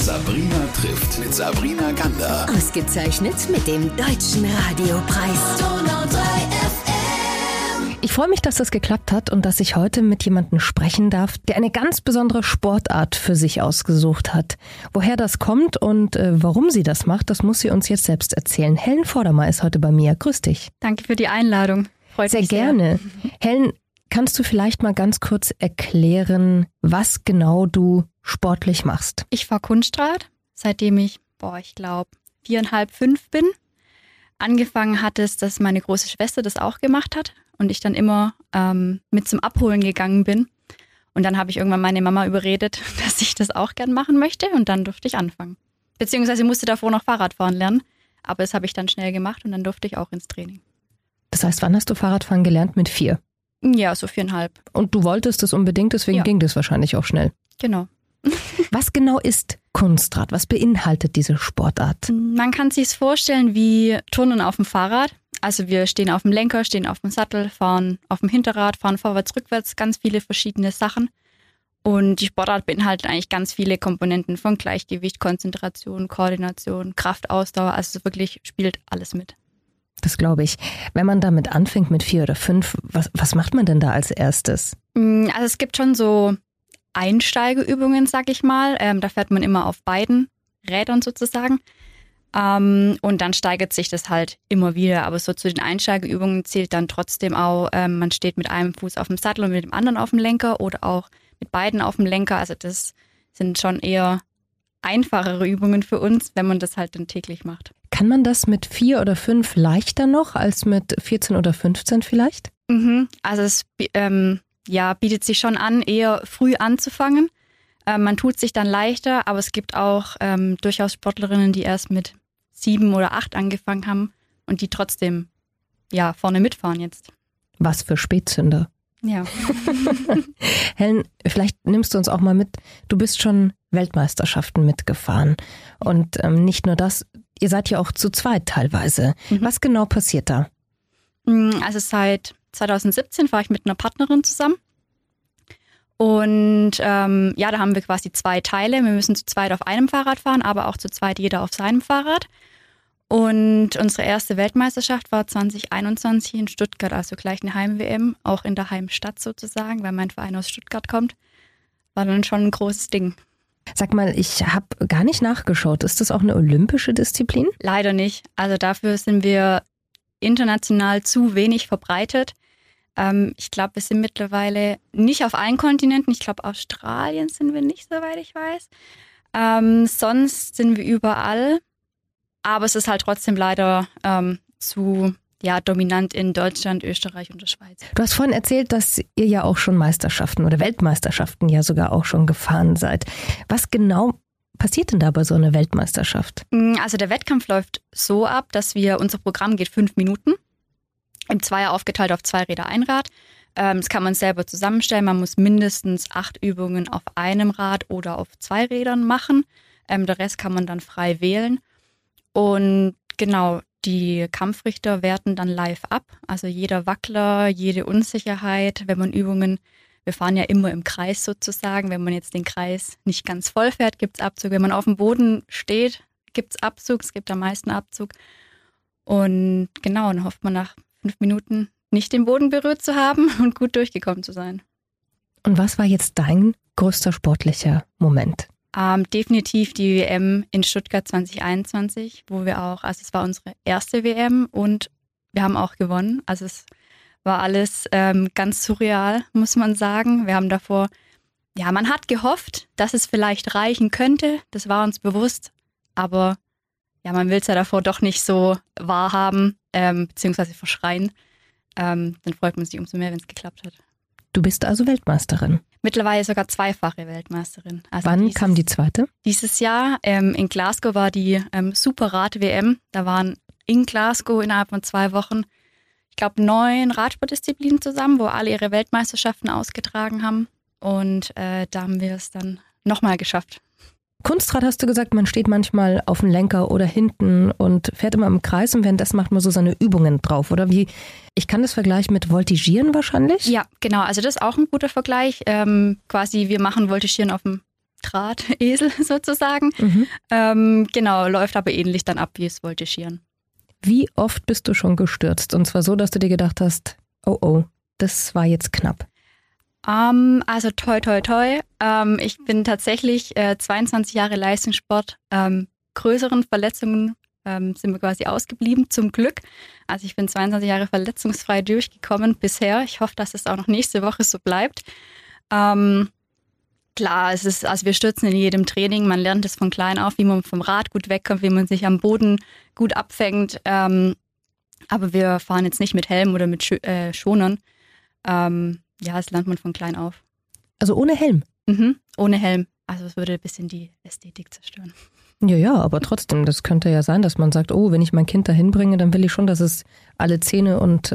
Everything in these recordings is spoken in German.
Sabrina trifft mit Sabrina Gander. Ausgezeichnet mit dem Deutschen Radiopreis. Donau 3 FM. Ich freue mich, dass das geklappt hat und dass ich heute mit jemandem sprechen darf, der eine ganz besondere Sportart für sich ausgesucht hat. Woher das kommt und warum sie das macht, das muss sie uns jetzt selbst erzählen. Helen Vordermeier ist heute bei mir. Grüß dich. Danke für die Einladung. Freut mich sehr. Sehr gerne. Helen, kannst du vielleicht mal ganz kurz erklären, was genau du sportlich machst? Ich fahre Kunstrad, seitdem ich, ich glaube, 4,5, 5 bin. Angefangen hat es, dass meine große Schwester das auch gemacht hat und ich dann immer mit zum Abholen gegangen bin. Und dann habe ich irgendwann meine Mama überredet, dass ich das auch gern machen möchte und dann durfte ich anfangen. Beziehungsweise musste davor noch Fahrradfahren lernen, aber das habe ich dann schnell gemacht und dann durfte ich auch ins Training. Das heißt, wann hast du Fahrradfahren gelernt? Mit 4? Ja, so 4,5. Und du wolltest das unbedingt, deswegen ging das wahrscheinlich auch schnell. Genau. Was genau ist Kunstrad? Was beinhaltet diese Sportart? Man kann sich's vorstellen wie Turnen auf dem Fahrrad. Also wir stehen auf dem Lenker, stehen auf dem Sattel, fahren auf dem Hinterrad, fahren vorwärts, rückwärts, ganz viele verschiedene Sachen. Und die Sportart beinhaltet eigentlich ganz viele Komponenten von Gleichgewicht, Konzentration, Koordination, Kraft, Ausdauer. Also wirklich spielt alles mit. Das glaube ich. Wenn man damit anfängt mit 4 oder 5, was macht man denn da als erstes? Also es gibt schon so Einsteigeübungen, sag ich mal. Da fährt man immer auf beiden Rädern sozusagen. Und dann steigert sich das halt immer wieder. Aber so zu den Einsteigeübungen zählt dann trotzdem auch, man steht mit einem Fuß auf dem Sattel und mit dem anderen auf dem Lenker oder auch mit beiden auf dem Lenker. Also das sind schon eher einfachere Übungen für uns, wenn man das halt dann täglich macht. Kann man das mit 4 oder 5 leichter noch als mit 14 oder 15 vielleicht? Mhm. Also es bietet sich schon an, eher früh anzufangen. Man tut sich dann leichter, aber es gibt auch durchaus Sportlerinnen, die erst mit 7 oder 8 angefangen haben und die trotzdem vorne mitfahren jetzt. Was für Spätzünder. Ja. Helen, vielleicht nimmst du uns auch mal mit. Du bist schon Weltmeisterschaften mitgefahren und nicht nur das, ihr seid ja auch zu zweit teilweise. Mhm. Was genau passiert da? Also seit 2017 war ich mit einer Partnerin zusammen. Und da haben wir quasi 2 Teile. Wir müssen zu zweit auf einem Fahrrad fahren, aber auch zu zweit jeder auf seinem Fahrrad. Und unsere erste Weltmeisterschaft war 2021 in Stuttgart, also gleich eine Heim-WM, auch in der Heimstadt sozusagen, weil mein Verein aus Stuttgart kommt. War dann schon ein großes Ding. Sag mal, ich habe gar nicht nachgeschaut. Ist das auch eine olympische Disziplin? Leider nicht. Also dafür sind wir international zu wenig verbreitet. Ich glaube, wir sind mittlerweile nicht auf allen Kontinenten. Ich glaube, Australien sind wir nicht, soweit ich weiß. Sonst sind wir überall. Aber es ist halt trotzdem leider dominant in Deutschland, Österreich und der Schweiz. Du hast vorhin erzählt, dass ihr ja auch schon Meisterschaften oder Weltmeisterschaften ja sogar auch schon gefahren seid. Was genau passiert denn da bei so einer Weltmeisterschaft? Also der Wettkampf läuft so ab, dass unser Programm geht 5 Minuten, im Zweier aufgeteilt auf 2 Räder, ein Rad. Das kann man selber zusammenstellen. Man muss mindestens 8 Übungen auf einem Rad oder auf 2 Rädern machen. Der Rest kann man dann frei wählen. Und genau, die Kampfrichter werten dann live ab, also jeder Wackler, jede Unsicherheit, wenn man wir fahren ja immer im Kreis sozusagen, wenn man jetzt den Kreis nicht ganz voll fährt, gibt es Abzug, wenn man auf dem Boden steht, gibt es Abzug, es gibt am meisten Abzug und genau, dann hofft man nach 5 Minuten nicht den Boden berührt zu haben und gut durchgekommen zu sein. Und was war jetzt dein größter sportlicher Moment? Definitiv die WM in Stuttgart 2021, wo wir auch, also es war unsere erste WM und wir haben auch gewonnen. Also es war alles ganz surreal, muss man sagen. Wir haben davor, man hat gehofft, dass es vielleicht reichen könnte. Das war uns bewusst, aber man will es ja davor doch nicht so wahrhaben, beziehungsweise verschreien. Dann freut man sich umso mehr, wenn es geklappt hat. Du bist also Weltmeisterin. Mittlerweile sogar 2-fache Weltmeisterin. Also wann kam die zweite? Dieses Jahr in Glasgow war die Superrad-WM. Da waren in Glasgow innerhalb von 2 Wochen, ich glaube, 9 Radsportdisziplinen zusammen, wo alle ihre Weltmeisterschaften ausgetragen haben. Und da haben wir es dann nochmal geschafft. Kunstrad hast du gesagt, man steht manchmal auf dem Lenker oder hinten und fährt immer im Kreis und währenddessen macht man so seine Übungen drauf, oder? Ich kann das vergleichen mit Voltigieren wahrscheinlich? Ja, genau. Also das ist auch ein guter Vergleich. Quasi wir machen Voltigieren auf dem Drahtesel sozusagen. Mhm. Genau, läuft aber ähnlich dann ab wie das Voltigieren. Wie oft bist du schon gestürzt? Und zwar so, dass du dir gedacht hast, oh, das war jetzt knapp. Also toi, toi, toi. Ich bin tatsächlich 22 Jahre Leistungssport. Größeren Verletzungen sind wir quasi ausgeblieben, zum Glück. Also ich bin 22 Jahre verletzungsfrei durchgekommen bisher. Ich hoffe, dass es auch noch nächste Woche so bleibt. Klar, es ist, also wir stürzen in jedem Training. Man lernt es von klein auf, wie man vom Rad gut wegkommt, wie man sich am Boden gut abfängt. Aber wir fahren jetzt nicht mit Helm oder mit Schonern. Ja, das lernt man von klein auf. Also ohne Helm? Mhm, ohne Helm. Also es würde ein bisschen die Ästhetik zerstören. Ja, aber trotzdem, das könnte ja sein, dass man sagt, oh, wenn ich mein Kind dahin bringe, dann will ich schon, dass es alle Zähne und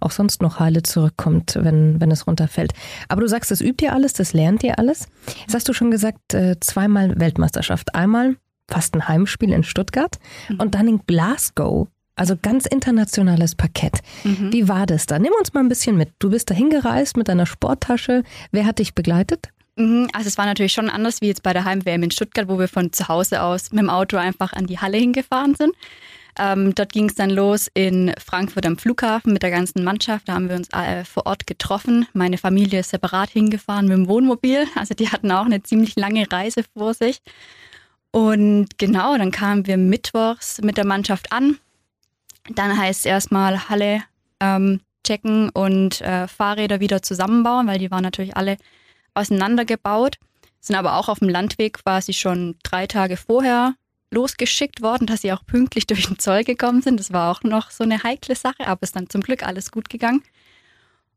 auch sonst noch heile zurückkommt, wenn es runterfällt. Aber du sagst, das übt ihr alles, das lernt ihr alles. Jetzt hast du schon gesagt, zweimal Weltmeisterschaft. Einmal fast ein Heimspiel in Stuttgart und dann in Glasgow. Also ganz internationales Parkett. Mhm. Wie war das da? Nimm uns mal ein bisschen mit. Du bist da hingereist mit deiner Sporttasche. Wer hat dich begleitet? Also es war natürlich schon anders wie jetzt bei der Heim-WM in Stuttgart, wo wir von zu Hause aus mit dem Auto einfach an die Halle hingefahren sind. Dort ging es dann los in Frankfurt am Flughafen mit der ganzen Mannschaft. Da haben wir uns vor Ort getroffen. Meine Familie ist separat hingefahren mit dem Wohnmobil. Also die hatten auch eine ziemlich lange Reise vor sich. Und genau, dann kamen wir mittwochs mit der Mannschaft an. Dann heißt es erstmal Halle checken und Fahrräder wieder zusammenbauen, weil die waren natürlich alle auseinandergebaut, sind aber auch auf dem Landweg quasi schon 3 Tage vorher losgeschickt worden, dass sie auch pünktlich durch den Zoll gekommen sind. Das war auch noch so eine heikle Sache, aber ist dann zum Glück alles gut gegangen.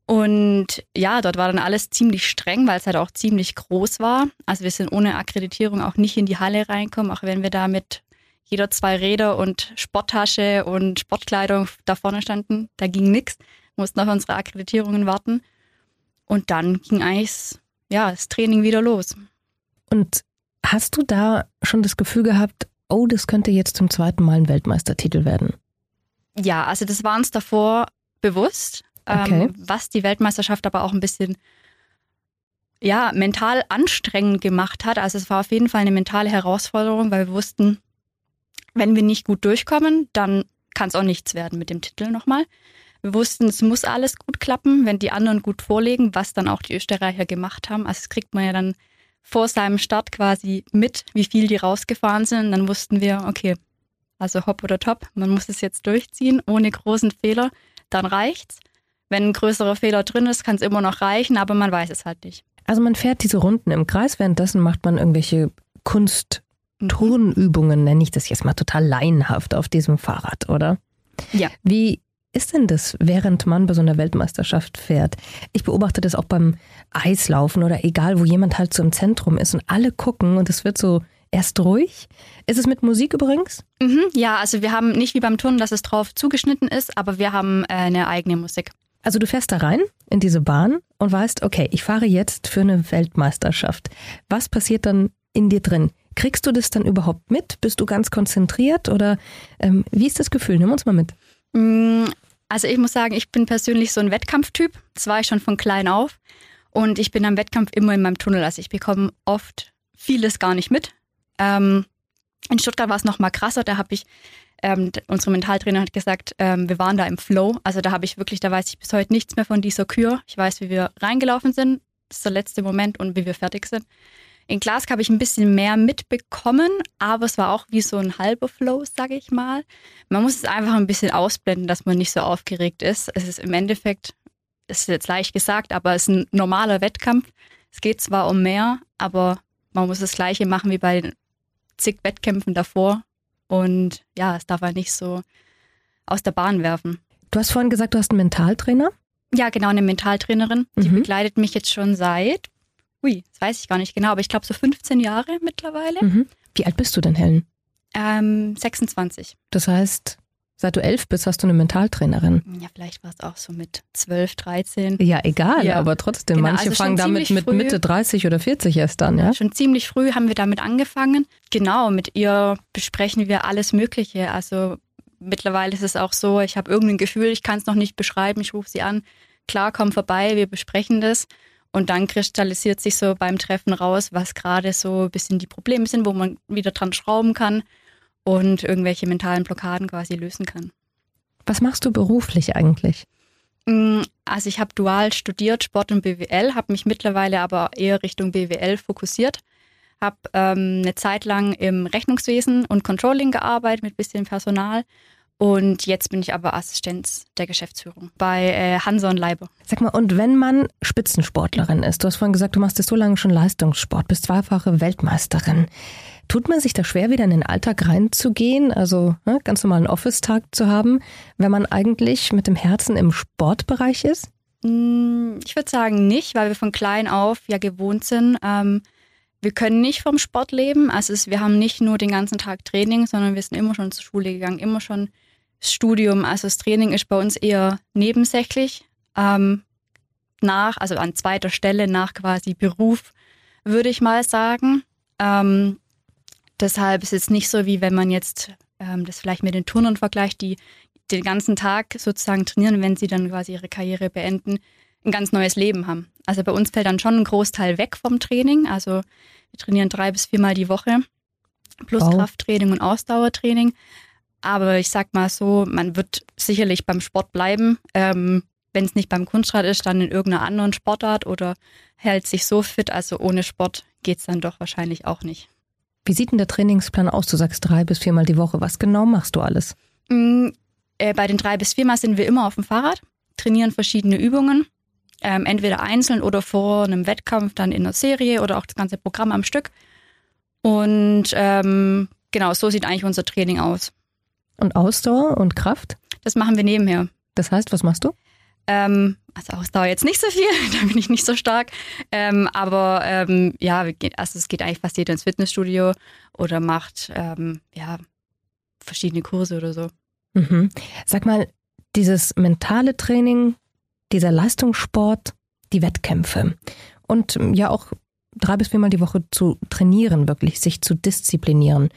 Und ja, dort war dann alles ziemlich streng, weil es halt auch ziemlich groß war. Also wir sind ohne Akkreditierung auch nicht in die Halle reinkommen, auch wenn wir da mit jeder 2 Räder und Sporttasche und Sportkleidung da vorne standen. Da ging nichts, mussten auf unsere Akkreditierungen warten. Und dann ging eigentlich das Training wieder los. Und hast du da schon das Gefühl gehabt, oh, das könnte jetzt zum 2. Mal ein Weltmeistertitel werden? Ja, also das war uns davor bewusst, okay. Was die Weltmeisterschaft aber auch ein bisschen mental anstrengend gemacht hat. Also es war auf jeden Fall eine mentale Herausforderung, weil wir wussten, wenn wir nicht gut durchkommen, dann kann es auch nichts werden mit dem Titel nochmal. Wir wussten, es muss alles gut klappen, wenn die anderen gut vorlegen, was dann auch die Österreicher gemacht haben. Also das kriegt man ja dann vor seinem Start quasi mit, wie viel die rausgefahren sind. Und dann wussten wir, okay, also hopp oder top, man muss es jetzt durchziehen, ohne großen Fehler, dann reicht's. Wenn ein größerer Fehler drin ist, kann es immer noch reichen, aber man weiß es halt nicht. Also man fährt diese Runden im Kreis, währenddessen macht man irgendwelche Turnübungen, nenne ich das jetzt mal total laienhaft, auf diesem Fahrrad, oder? Ja. Wie ist denn das, während man bei so einer Weltmeisterschaft fährt? Ich beobachte das auch beim Eislaufen oder egal, wo jemand halt so im Zentrum ist und alle gucken und es wird so erst ruhig. Ist es mit Musik übrigens? Mhm, ja, also wir haben nicht wie beim Turnen, dass es drauf zugeschnitten ist, aber wir haben eine eigene Musik. Also du fährst da rein in diese Bahn und weißt, okay, ich fahre jetzt für eine Weltmeisterschaft. Was passiert dann in dir drin? Kriegst du das dann überhaupt mit? Bist du ganz konzentriert oder wie ist das Gefühl? Nimm uns mal mit. Also ich muss sagen, ich bin persönlich so ein Wettkampftyp. Das war ich schon von klein auf. Und ich bin am Wettkampf immer in meinem Tunnel. Also ich bekomme oft vieles gar nicht mit. In Stuttgart war es noch mal krasser. Da habe ich, unsere Mentaltrainerin hat gesagt, wir waren da im Flow. Also da habe ich wirklich, da weiß ich bis heute nichts mehr von dieser Kür. Ich weiß, wie wir reingelaufen sind, das ist der letzte Moment und wie wir fertig sind. In Glasgow habe ich ein bisschen mehr mitbekommen, aber es war auch wie so ein halber Flow, sage ich mal. Man muss es einfach ein bisschen ausblenden, dass man nicht so aufgeregt ist. Es ist im Endeffekt, es ist jetzt leicht gesagt, aber es ist ein normaler Wettkampf. Es geht zwar um mehr, aber man muss das Gleiche machen wie bei den zig Wettkämpfen davor. Und ja, es darf man nicht so aus der Bahn werfen. Du hast vorhin gesagt, du hast einen Mentaltrainer? Ja, genau, eine Mentaltrainerin. Die begleitet mich jetzt schon seit... das weiß ich gar nicht genau, aber ich glaube so 15 Jahre mittlerweile. Mhm. Wie alt bist du denn, Helen? 26. Das heißt, seit du 11 bist, hast du eine Mentaltrainerin. Ja, vielleicht war es auch so mit 12, 13. Ja, egal, aber trotzdem. Genau, manche also fangen damit mit Mitte 30 oder 40 erst an. Ja? Schon ziemlich früh haben wir damit angefangen. Genau, mit ihr besprechen wir alles Mögliche. Also mittlerweile ist es auch so, ich habe irgendein Gefühl, ich kann es noch nicht beschreiben, ich rufe sie an. Klar, komm vorbei, wir besprechen das. Und dann kristallisiert sich so beim Treffen raus, was gerade so ein bisschen die Probleme sind, wo man wieder dran schrauben kann und irgendwelche mentalen Blockaden quasi lösen kann. Was machst du beruflich eigentlich? Also ich habe dual studiert, Sport und BWL, habe mich mittlerweile aber eher Richtung BWL fokussiert. Habe eine Zeit lang im Rechnungswesen und Controlling gearbeitet mit ein bisschen Personal. Und jetzt bin ich aber Assistenz der Geschäftsführung bei Hansa und Leibe. Sag mal, und wenn man Spitzensportlerin ist, du hast vorhin gesagt, du machst jetzt so lange schon Leistungssport, bist zweifache Weltmeisterin. Tut man sich da schwer, wieder in den Alltag reinzugehen, also ganz normalen Office-Tag zu haben, wenn man eigentlich mit dem Herzen im Sportbereich ist? Ich würde sagen nicht, weil wir von klein auf ja gewohnt sind. Wir können nicht vom Sport leben. Also wir haben nicht nur den ganzen Tag Training, sondern wir sind immer schon zur Schule gegangen, immer schon Studium, also das Training ist bei uns eher nebensächlich, also an zweiter Stelle nach quasi Beruf, würde ich mal sagen. Deshalb ist es nicht so, wie wenn man jetzt das vielleicht mit den Turnern vergleicht, die den ganzen Tag sozusagen trainieren, wenn sie dann quasi ihre Karriere beenden, ein ganz neues Leben haben. Also bei uns fällt dann schon ein Großteil weg vom Training. Also wir trainieren 3 bis 4 Mal die Woche, plus Krafttraining und Ausdauertraining. Aber ich sag mal so, man wird sicherlich beim Sport bleiben. Wenn es nicht beim Kunstrad ist, dann in irgendeiner anderen Sportart oder hält sich so fit. Also ohne Sport geht es dann doch wahrscheinlich auch nicht. Wie sieht denn der Trainingsplan aus? Du sagst 3 bis 4 Mal die Woche. Was genau machst du alles? Bei den 3 bis 4 Mal sind wir immer auf dem Fahrrad, trainieren verschiedene Übungen. Entweder einzeln oder vor einem Wettkampf dann in einer Serie oder auch das ganze Programm am Stück. Und genau, so sieht eigentlich unser Training aus. Und Ausdauer und Kraft? Das machen wir nebenher. Das heißt, was machst du? Also Ausdauer jetzt nicht so viel, da bin ich nicht so stark. Also es geht eigentlich fast jeder ins Fitnessstudio oder macht verschiedene Kurse oder so. Mhm. Sag mal, dieses mentale Training, dieser Leistungssport, die Wettkämpfe und ja auch 3 bis 4 Mal die Woche zu trainieren, wirklich sich zu disziplinieren.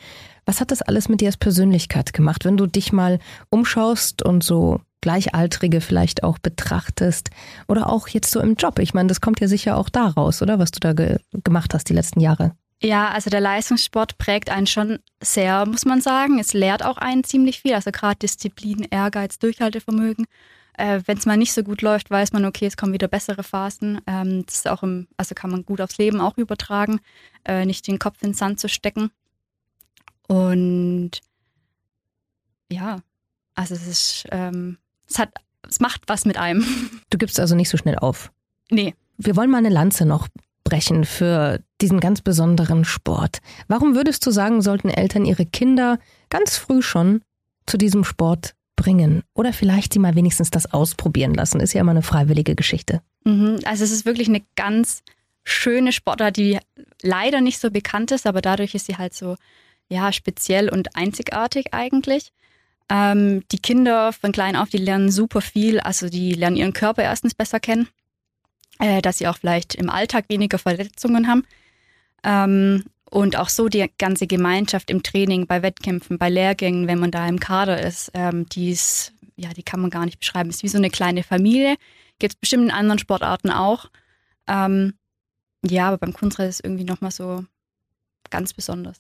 Was hat das alles mit dir als Persönlichkeit gemacht, wenn du dich mal umschaust und so Gleichaltrige vielleicht auch betrachtest oder auch jetzt so im Job? Ich meine, das kommt ja sicher auch daraus, oder? Was du da gemacht hast die letzten Jahre. Ja, also der Leistungssport prägt einen schon sehr, muss man sagen. Es lehrt auch einen ziemlich viel, also gerade Disziplin, Ehrgeiz, Durchhaltevermögen. Wenn es mal nicht so gut läuft, weiß man, okay, es kommen wieder bessere Phasen. Das ist auch kann man gut aufs Leben auch übertragen, nicht den Kopf in den Sand zu stecken. Und ja, also es macht was mit einem. Du gibst also nicht so schnell auf. Nee. Wir wollen mal eine Lanze noch brechen für diesen ganz besonderen Sport. Warum würdest du sagen, sollten Eltern ihre Kinder ganz früh schon zu diesem Sport bringen oder vielleicht sie mal wenigstens das ausprobieren lassen? Ist ja immer eine freiwillige Geschichte. Also es ist wirklich eine ganz schöne Sportart, die leider nicht so bekannt ist, aber dadurch ist sie halt so speziell und einzigartig eigentlich. Die Kinder von klein auf, die lernen super viel. Also die lernen ihren Körper erstens besser kennen, dass sie auch vielleicht im Alltag weniger Verletzungen haben. Und auch so die ganze Gemeinschaft im Training, bei Wettkämpfen, bei Lehrgängen, wenn man da im Kader ist, die kann man gar nicht beschreiben. Ist wie so eine kleine Familie. Gibt es bestimmt in anderen Sportarten auch. Aber beim Kunstrad ist es irgendwie nochmal so ganz besonders.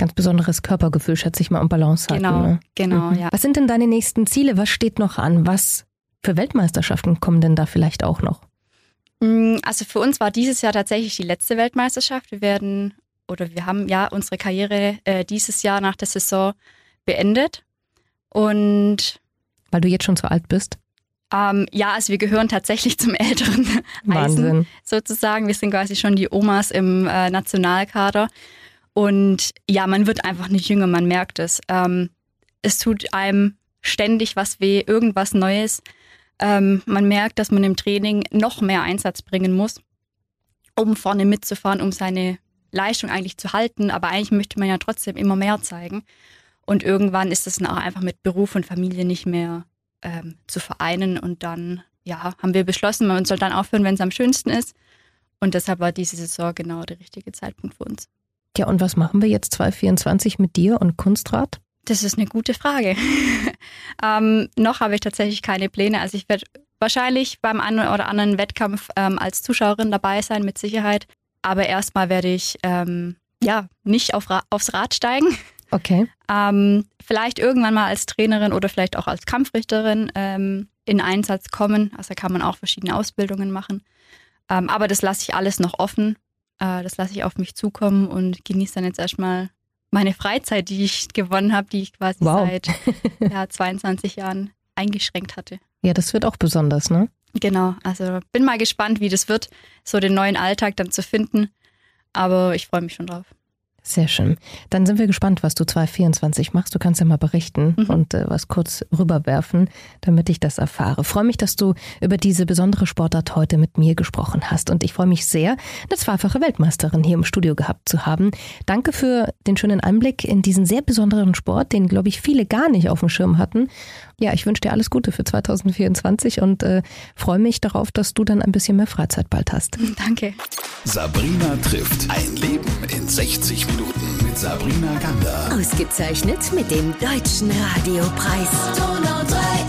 Ganz besonderes Körpergefühl, schätze ich mal, und Balance halten. Genau. Was sind denn deine nächsten Ziele? Was steht noch an? Was für Weltmeisterschaften kommen denn da vielleicht auch noch? Also für uns war dieses Jahr tatsächlich die letzte Weltmeisterschaft. Wir haben unsere Karriere dieses Jahr nach der Saison beendet. Und weil du jetzt schon zu alt bist? Wir gehören tatsächlich zum älteren Wahnsinn. Eisen sozusagen. Wir sind quasi schon die Omas im Nationalkader. Und ja, man wird einfach nicht jünger, man merkt es. Es tut einem ständig was weh, irgendwas Neues. Man merkt, dass man im Training noch mehr Einsatz bringen muss, um vorne mitzufahren, um seine Leistung eigentlich zu halten. Aber eigentlich möchte man ja trotzdem immer mehr zeigen. Und irgendwann ist das einfach mit Beruf und Familie nicht mehr zu vereinen. Und dann haben wir beschlossen, man soll dann aufhören, wenn es am schönsten ist. Und deshalb war diese Saison genau der richtige Zeitpunkt für uns. Ja, und was machen wir jetzt 2024 mit dir und Kunstrad? Das ist eine gute Frage. Noch habe ich tatsächlich keine Pläne. Also ich werde wahrscheinlich beim einen oder anderen Wettkampf als Zuschauerin dabei sein, mit Sicherheit. Aber erstmal werde ich nicht aufs Rad steigen. Okay. Vielleicht irgendwann mal als Trainerin oder vielleicht auch als Kampfrichterin in Einsatz kommen. Also da kann man auch verschiedene Ausbildungen machen. Aber das lasse ich alles noch offen. Das lasse ich auf mich zukommen und genieße dann jetzt erstmal meine Freizeit, die ich gewonnen habe, die ich quasi seit 22 Jahren eingeschränkt hatte. Ja, das wird auch besonders, ne? Genau, also bin mal gespannt, wie das wird, so den neuen Alltag dann zu finden. Aber ich freue mich schon drauf. Sehr schön. Dann sind wir gespannt, was du 2024 machst. Du kannst ja mal berichten und was kurz rüberwerfen, damit ich das erfahre. Freue mich, dass du über diese besondere Sportart heute mit mir gesprochen hast. Und ich freue mich sehr, eine zweifache Weltmeisterin hier im Studio gehabt zu haben. Danke für den schönen Einblick in diesen sehr besonderen Sport, den, glaube ich, viele gar nicht auf dem Schirm hatten. Ja, ich wünsche dir alles Gute für 2024 und freue mich darauf, dass du dann ein bisschen mehr Freizeit bald hast. Danke. Sabrina trifft. Ein Leben in 60 Minuten mit Sabrina Gander. Ausgezeichnet mit dem Deutschen Radiopreis. Donau 3